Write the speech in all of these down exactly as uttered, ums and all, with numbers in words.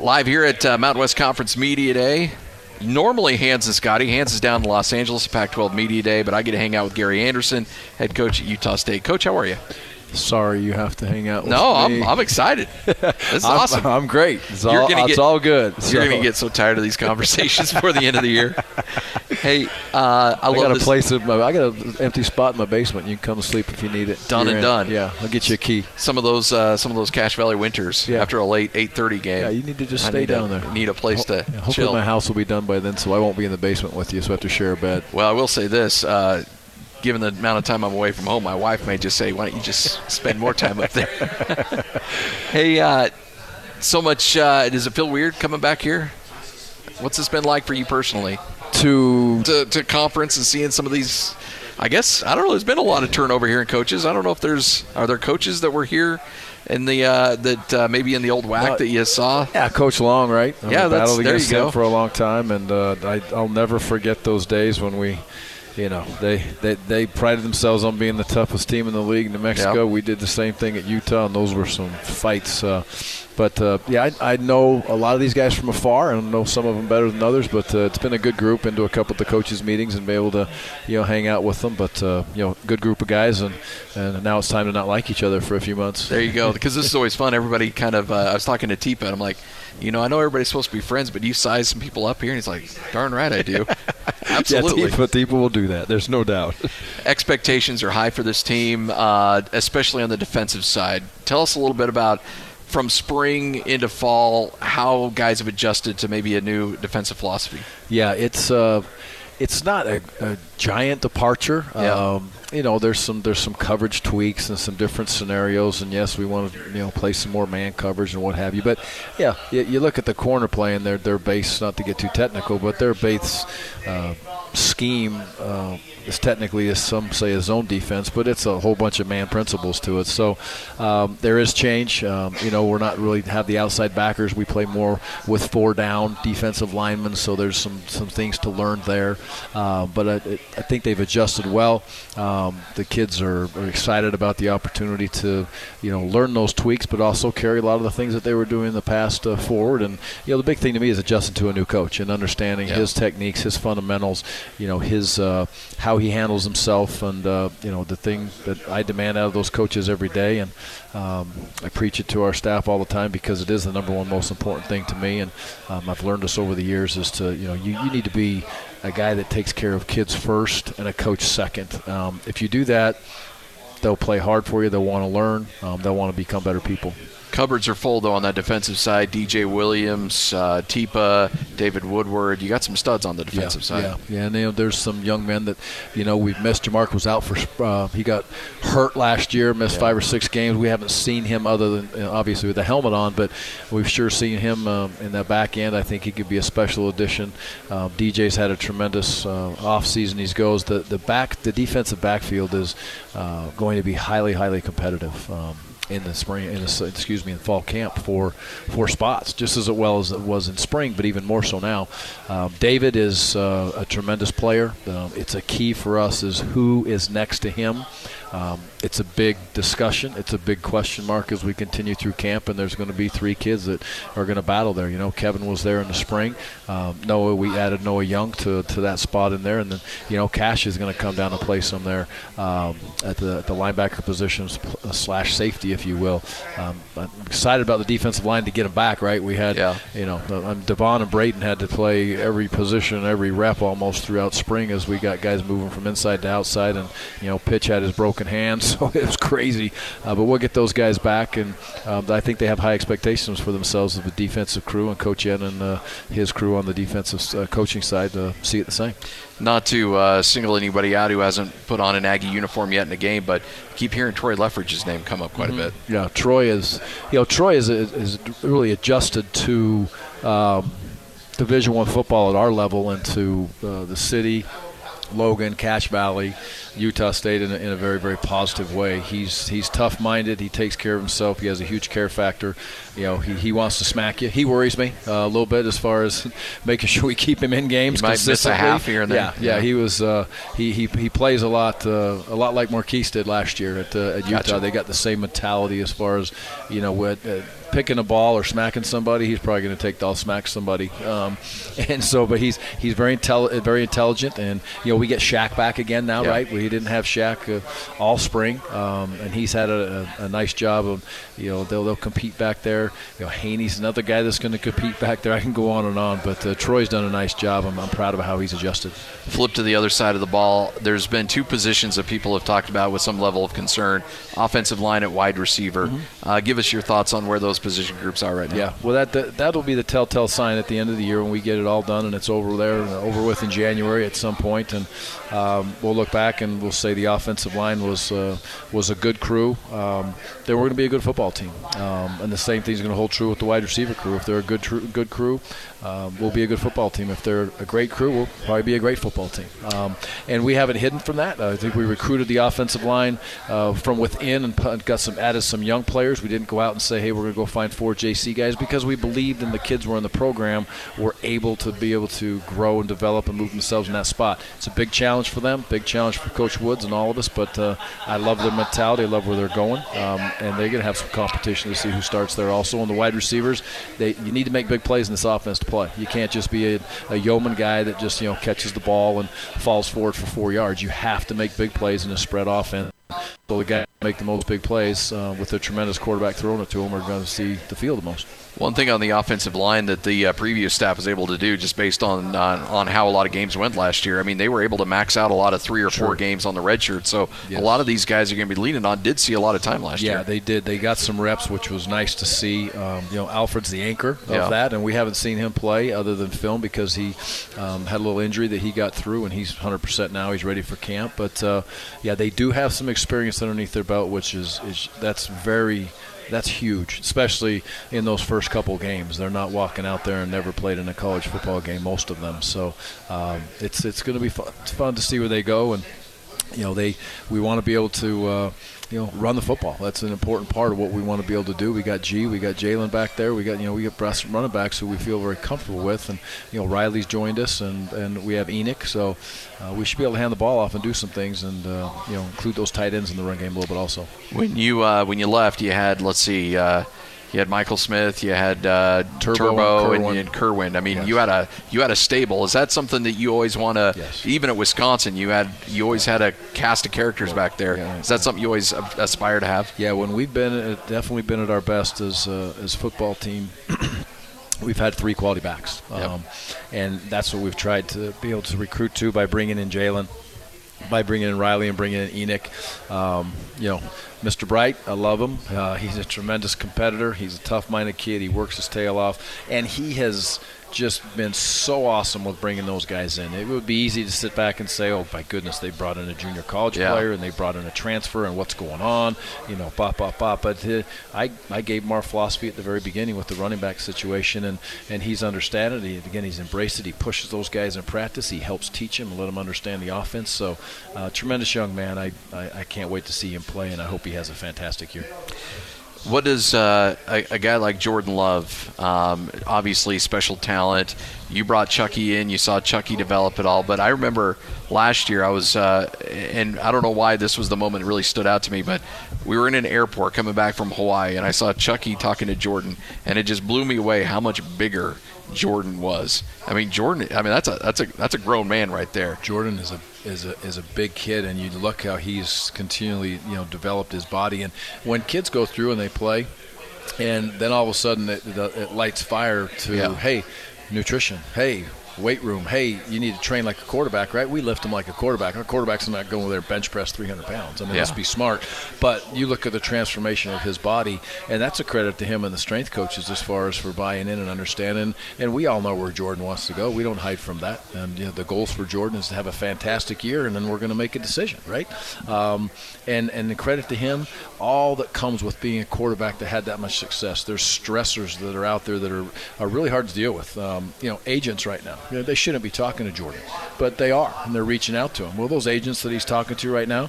Live here at uh, Mountain West Conference Media Day. Normally, Hans and Scotty. Hans is down in Los Angeles, Pac twelve Media Day, but I get to hang out with Gary Andersen, head coach at Utah State. Coach, how are you? Sorry you have to hang out with no, me. No, I'm, I'm excited. This is I'm, awesome. I'm great. It's, all, get, it's all good. So. You're going to get so tired of these conversations before the end of the year. Hey, uh, I, I love got this. A place in my, I got an empty spot in my basement. You can come to sleep if you need it. Done You're and in. Done. Yeah, I'll get you a key. Some of those uh, some of those Cache Valley winters yeah. after a late eight thirty game. Yeah, you need to just stay down a, there. need a place Ho- to yeah, hopefully chill. My house will be done by then, so I won't be in the basement with you, so I have to share a bed. Well, I will say this. Uh, Given the amount of time I'm away from home, my wife may just say, why don't you just spend more time up there? Hey, uh, so much, uh, does it feel weird coming back here? What's this been like for you personally? To, to to conference and seeing some of these, I guess, I don't know, there's been a lot of turnover here in coaches. I don't know if there's, are there coaches that were here in the, uh, that uh, maybe in the old W A C uh, that you saw? Yeah, Coach Long, right? I yeah, mean, that's, there you go. For a long time, and uh, I, I'll never forget those days when we, You know, they, they, they prided themselves on being the toughest team in the league in New Mexico. Yep. We did the same thing at Utah, and those were some fights. Uh, but, uh, yeah, I, I know a lot of these guys from afar, and I know some of them better than others. But uh, it's been a good group. Into a couple of the coaches' meetings and be able to, you know, hang out with them. But, uh, you know, good group of guys, and, and now it's time to not like each other for a few months. There you go, because this is always fun. Everybody kind of uh, – I was talking to Teepa, and I'm like, you know, I know everybody's supposed to be friends, but you size some people up here. And he's like, darn right I do. Absolutely. Yeah, but people will do that. There's no doubt. Expectations are high for this team, uh, especially on the defensive side. Tell us a little bit about, from spring into fall, how guys have adjusted to maybe a new defensive philosophy. Yeah, it's uh, it's not a, a giant departure. Yeah. Um, you know, there's some there's some coverage tweaks and some different scenarios, and yes, we want to you know play some more man coverage and what have you. But yeah, you, you look at the corner play and their their base. Not to get too technical, but their base uh, scheme uh, is technically, as some say, a zone defense, but it's a whole bunch of man principles to it. So um, there is change. Um, you know, we're not really have the outside backers. We play more with four down defensive linemen. So there's some some things to learn there. Uh, but I, I think they've adjusted well. Um, Um, the kids are, are excited about the opportunity to, you know, learn those tweaks, but also carry a lot of the things that they were doing in the past uh, forward. And, you know, the big thing to me is adjusting to a new coach and understanding yeah. his techniques, his fundamentals, you know, his uh, how he handles himself and, uh, you know, the thing that I demand out of those coaches every day. And um, I preach it to our staff all the time because it is the number one most important thing to me. And um, I've learned this over the years is to, you know, you, you need to be a guy that takes care of kids first and a coach second. Um, if you do that, they'll play hard for you. They'll want to learn. Um, they'll want to become better people. Cupboards are full, though, on that defensive side. D J Williams, uh, Teepa, David Woodward. You got some studs on the defensive yeah, side. Yeah, yeah. And you know, there's some young men that, you know, we've missed. Jamark was out for uh, – he got hurt last year, missed yeah. five or six games. We haven't seen him other than, uh, obviously, with the helmet on, but we've sure seen him um, in that back end. I think he could be a special addition. Uh, D J's had a tremendous uh, offseason. He goes. The, the, back, the defensive backfield is uh, going to be highly, highly competitive. Um, in the spring, in the, excuse me, in fall camp for four spots, just as well as it was in spring, but even more so now. Um, David is uh, a tremendous player. Um, it's a key for us is who is next to him. Um, it's a big discussion. It's a big question mark as we continue through camp, and there's going to be three kids that are going to battle there. You know, Kevin was there in the spring. Um, Noah, we added Noah Young to, to that spot in there, and then, you know, Cash is going to come down and play some there um, at the at the linebacker position slash safety, if you will. Um, I'm excited about the defensive line to get them back, right? We had, yeah. you know, Devon and Brayton had to play every position, every rep almost throughout spring as we got guys moving from inside to outside, and, you know, Pitch had his broken hand, so it was crazy. Uh, but we'll get those guys back, and um, I think they have high expectations for themselves of the defensive crew, and Coach Yen and uh, his crew on the defensive uh, coaching side uh, see it the same. Not to uh, single anybody out who hasn't put on an Aggie uniform yet in a game, but keep hearing Troy Leffridge's name come up quite mm-hmm. a bit. Yeah, Troy is, you know, Troy is is really adjusted to um, Division I football at our level and to uh, the city. Logan, Cache Valley, Utah State in a, in a very, very positive way. He's he's tough-minded. He takes care of himself. He has a huge care factor. You know, he, he wants to smack you. He worries me uh, a little bit as far as making sure we keep him in games. He might miss a half here and there. Yeah, yeah. yeah. He was uh, he, he he plays a lot uh, a lot like Marquise did last year at uh, at Utah. Gotcha. They got the same mentality as far as you know what. Uh, picking a ball or smacking somebody, he's probably going to take the I'll smack somebody. Um, and so, but he's he's very intelli- very intelligent, and you know we get Shaq back again now, yeah. right? We didn't have Shaq uh, all spring, um, and he's had a, a, a nice job of, you know, they'll they'll compete back there. You know, Haney's another guy that's going to compete back there. I can go on and on, but uh, Troy's done a nice job. I'm, I'm proud of how he's adjusted. Flip to the other side of the ball. There's been two positions that people have talked about with some level of concern: offensive line at wide receiver. Mm-hmm. Uh, give us your thoughts on where those position groups are right now. Yeah, well, that, that that'll be the telltale sign at the end of the year when we get it all done and it's over there, and over with in January at some point, and um, we'll look back and we'll say the offensive line was uh, was a good crew. Um, they were going to be a good football team, um, and the same thing's going to hold true with the wide receiver crew. If they're a good tr- good crew, um, we'll be a good football team. If they're a great crew, we'll probably be a great football team. Um, and we haven't hidden from that. I think we recruited the offensive line uh, from within and got some added some young players. We didn't go out and say, hey, we're going to go find four J C guys, because we believed in the kids who were in the program were able to be able to grow and develop and move themselves in that spot. It's a big challenge for them, big challenge for Coach Woods and all of us, but uh, I love their mentality. I love where they're going, um, and they're going to have some competition to see who starts there also. And the wide receivers, they you need to make big plays in this offense to play. You can't just be a, a yeoman guy that just, you know, catches the ball and falls forward for four yards. You have to make big plays in a spread offense. So the guys make the most big plays uh, with a tremendous quarterback throwing it to them are going to see the field the most. One thing on the offensive line that the uh, previous staff was able to do, just based on, on on how a lot of games went last year, I mean, they were able to max out a lot of three or sure. four games on the red shirt. So yes. a lot of these guys are going to be leaning on did see a lot of time last yeah, year. Yeah, they did. They got some reps, which was nice to see. Um, you know, Alfred's the anchor of yeah. that, and we haven't seen him play other than film because he um, had a little injury that he got through, and he's one hundred percent now. He's ready for camp. But, uh, yeah, they do have some experience underneath their belt, which is, is that's very – that's huge, especially in those first couple games. They're not walking out there and never played in a college football game, most of them. So um, it's it's going to be fun. It's fun to see where they go, and you know they we want to be able to uh, you know run the football. That's an important part of what we want to be able to do. We got G, we got Jalen back there. We got you know we got running backs who we feel very comfortable with, and you know Riley's joined us, and, and we have Enoch. So uh, we should be able to hand the ball off and do some things, and uh, you know include those tight ends in the run game a little bit also. When you uh, when you left, you had let's see, uh, you had Michael Smith, you had uh, Turbo, Turbo, and, Kerwynn. and, and Kerwynn. I mean, yes. you had a you had a stable. Is that something that you always want to? Yes. Even at Wisconsin, you had you always had a cast of characters back there. Yeah, is that something you always aspire to have? Yeah, when we've been at, definitely been at our best as uh, as football team. We've had three quality backs, um, yep. and that's what we've tried to be able to recruit to by bringing in Jalen, by bringing in Riley, and bringing in Enoch. Um, you know, Mister Bright, I love him. Uh, he's a tremendous competitor. He's a tough-minded kid. He works his tail off, and he has just been so awesome with bringing those guys in. It would be easy to sit back and say, oh, my goodness, they brought in a junior college yeah. player, and they brought in a transfer, and what's going on, you know, bop, bop, bop. But uh, I, I gave him our philosophy at the very beginning with the running back situation, and, and he's understanding it. Again, he's embraced it. He pushes those guys in practice. He helps teach them and let them understand the offense. So uh, tremendous young man. I, I, I can't wait to see him play, and I hope he has a fantastic year. What does uh, a, a guy like Jordan Love, um, obviously special talent, you brought Chucky in, you saw Chucky develop it all, but I remember last year I was, uh, and I don't know why this was the moment that really stood out to me, but we were in an airport coming back from Hawaii, and I saw Chucky talking to Jordan, and it just blew me away how much bigger Jordan was. I mean, Jordan, I mean, that's a that's a, that's a grown man right there. Jordan is a is a is a big kid, and you look how he's continually, you know, developed his body. And when kids go through and they play, and then all of a sudden it, it lights fire to, yeah. hey, nutrition, hey, weight room, hey, you need to train like a quarterback, right? We lift them like a quarterback. Our quarterbacks are not going over there bench press three hundred pounds. I mean, yeah. let's be smart. But you look at the transformation of his body, and that's a credit to him and the strength coaches as far as for buying in and understanding. And we all know where Jordan wants to go. We don't hide from that. And you know, the goals for Jordan is to have a fantastic year, and then we're going to make a decision, right? Um, and, and the credit to him, all that comes with being a quarterback that had that much success. There's stressors that are out there that are, are really hard to deal with. Um, you know, agents right now. You know, they shouldn't be talking to Jordan, but they are, and they're reaching out to him. Well, those agents that he's talking to right now,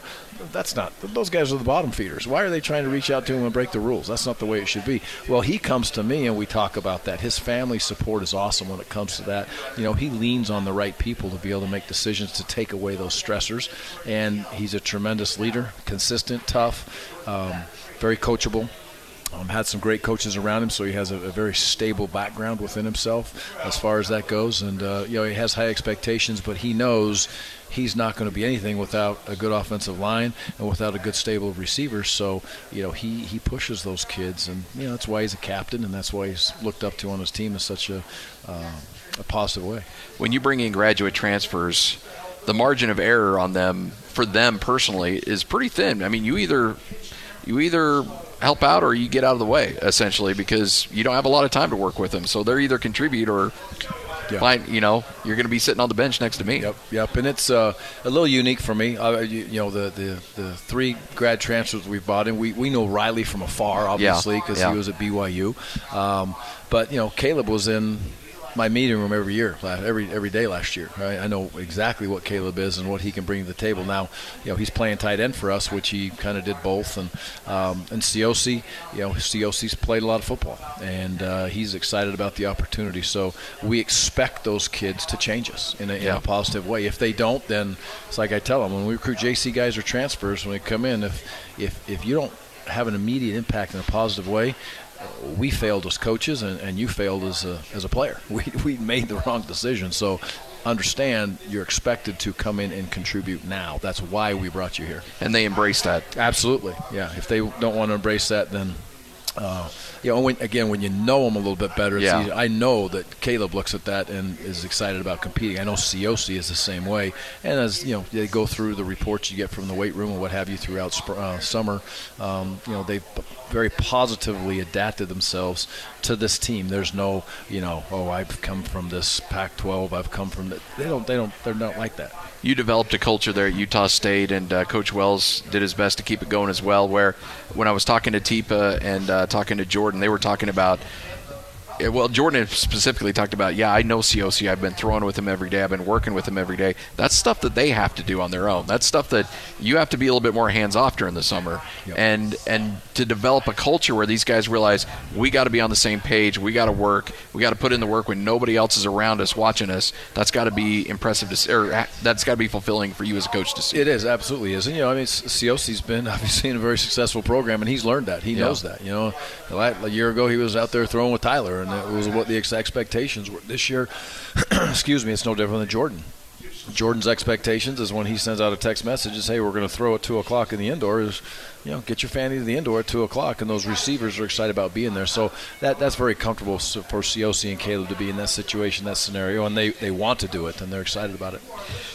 that's not – those guys are the bottom feeders. Why are they trying to reach out to him and break the rules? That's not the way it should be. Well, he comes to me, and we talk about that. His family support is awesome when it comes to that. You know, he leans on the right people to be able to make decisions to take away those stressors, and he's a tremendous leader, consistent, tough, um, very coachable. Um, had some great coaches around him, so he has a, a very stable background within himself as far as that goes. And, uh, you know, he has high expectations, but he knows he's not going to be anything without a good offensive line and without a good stable of receivers. So, you know, he, he pushes those kids, and, you know, that's why he's a captain, and that's why he's looked up to on his team in such a, uh, a positive way. When you bring in graduate transfers, the margin of error on them, for them personally, is pretty thin. I mean, you either you either help out or you get out of the way, essentially, because you don't have a lot of time to work with them. So they're either contribute or, yeah. find, you know, you're going to be sitting on the bench next to me. Yep, yep. And it's uh, a little unique for me. Uh, you, you know, the, the, the three grad transfers we bought in, we, we know Riley from afar, obviously, because yeah, yeah. he was at B Y U. Um, but, you know, Caleb was in – my meeting room every year, every every day last year. Right? I know exactly what Caleb is and what he can bring to the table. Now, you know, he's playing tight end for us, which he kind of did both. And um, and C O C, you know, C O C's played a lot of football, and uh, he's excited about the opportunity. So we expect those kids to change us in a, yeah. in a positive way. If they don't, then it's like I tell them, when we recruit J C guys or transfers, when they come in, if if if you don't have an immediate impact in a positive way, we failed as coaches, and, and you failed as a, as a player. We we made the wrong decision. So understand you're expected to come in and contribute now. That's why we brought you here. And they embrace that. Absolutely, yeah. If they don't want to embrace that, then uh, you know, when, again, when you know them a little bit better, it's yeah. easy. I know that Caleb looks at that and is excited about competing. I know C O C is the same way. And as you know, they go through the reports you get from the weight room and what have you throughout sp- uh, summer. Um, you know, they've very positively adapted themselves to this team. There's no, you know, oh, I've come from this Pac twelve. I've come from that. They don't. They don't. They're not like that. You developed a culture there at Utah State, and uh, Coach Wells did his best to keep it going as well. Where when I was talking to Teepa and uh, talking to Jordan, they were talking about, well, Jordan specifically talked about, yeah, I know C O C. I've been throwing with him every day. I've been working with him every day. That's stuff that they have to do on their own. That's stuff that you have to be a little bit more hands-off during the summer. Yep. And and to develop a culture where these guys realize we got to be on the same page. We got to work. We got to put in the work when nobody else is around us watching us. That's got to be impressive to see, or that's got to be fulfilling for you as a coach to see. It is, absolutely is. And, you know, I mean, C O C's been obviously in a very successful program, and he's learned that. He yeah. knows that. You know, a year ago he was out there throwing with Tyler, and that was what the ex- expectations were. This year, excuse me, it's no different than Jordan. Jordan's expectations is when he sends out a text message and says, hey, we're going to throw at two o'clock in the indoor, is, you know, get your fanny to the indoor at two o'clock, and those receivers are excited about being there. So that that's very comfortable for C O C and Caleb to be in that situation, that scenario, and they, they want to do it, and they're excited about it.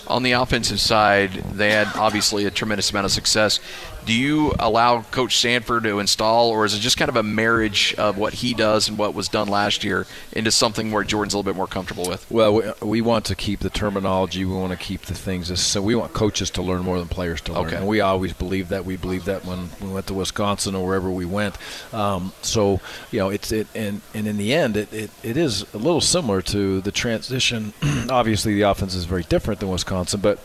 On the offensive side, they had obviously a tremendous amount of success. Do you allow Coach Sanford to install, or is it just kind of a marriage of what he does and what was done last year into something where Jordan's a little bit more comfortable with? Well, we, we want to keep the terminology. We want to keep the things. So we want coaches to learn more than players to learn. Okay. And we always believe that. We believe that when we went to Wisconsin or wherever we went. Um, so, you know, it's it and, and in the end, it, it, it is a little similar to the transition. Obviously, the offense is very different than Wisconsin, but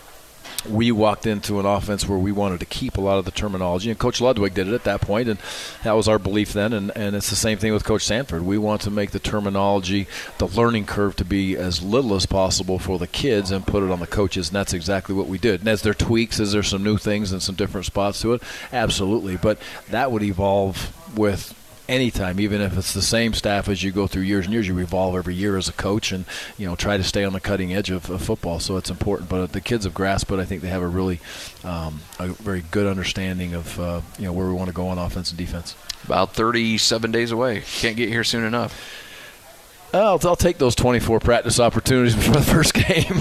we walked into an offense where we wanted to keep a lot of the terminology, and Coach Ludwig did it at that point, and that was our belief then, and, and it's the same thing with Coach Sanford. We want to make the terminology, the learning curve, to be as little as possible for the kids and put it on the coaches, and that's exactly what we did. And as there tweaks, is there some new things and some different spots to it? Absolutely, but that would evolve with anytime, even if it's the same staff as you go through years and years, you evolve every year as a coach and, you know, try to stay on the cutting edge of, of football. So it's important. But the kids have grasped it. I think they have a really um, a very good understanding of, uh, you know, where we want to go on offense and defense. About thirty-seven days away. Can't get here soon enough. I'll, I'll take those twenty-four practice opportunities before the first game.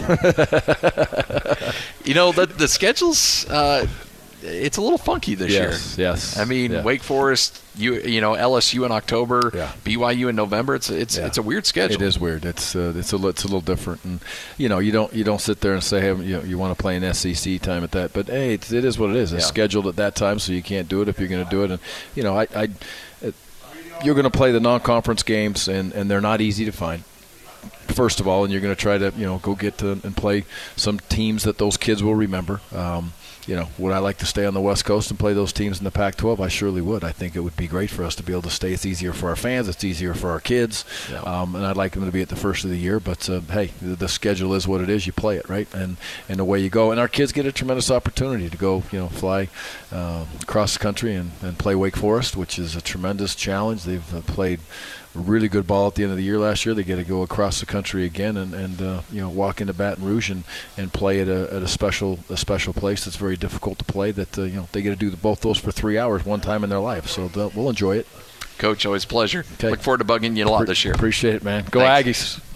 You know, the, the schedule's uh, – it's a little funky this yes, year. Yes, I mean, yeah. Wake Forest, you you know, L S U in October, yeah. B Y U in November. It's it's yeah. it's a weird schedule. It is weird. It's uh, it's a it's a little different, and you know, you don't you don't sit there and say, hey, you know, you want to play an S E C time at that, but hey, it's, it is what it is. It's yeah. scheduled at that time, so you can't do it if you're going to do it. And you know, I, I it, you're going to play the non-conference games, and, and they're not easy to find. First of all, and you're going to try to you know go get to and play some teams that those kids will remember. Um, you know, would I like to stay on the West Coast and play those teams in the Pac twelve? I surely would. I think it would be great for us to be able to stay. It's easier for our fans. It's easier for our kids. Yeah. Um, and I'd like them to be at the first of the year. But, uh, hey, the, the schedule is what it is. You play it, right? And and away you go. And our kids get a tremendous opportunity to go, you know, fly um, across the country and, and play Wake Forest, which is a tremendous challenge. They've uh, played really good ball at the end of the year last year. They get to go across the country again and, and uh, you know, walk into Baton Rouge and, and play at a at a special a special place that's very difficult to play. That uh, you know, they get to do both those for three hours one time in their life. So we'll enjoy it. Coach, always a pleasure. Okay. Look forward to bugging you a lot Pre- this year. Appreciate it, man. Go Thanks. Aggies.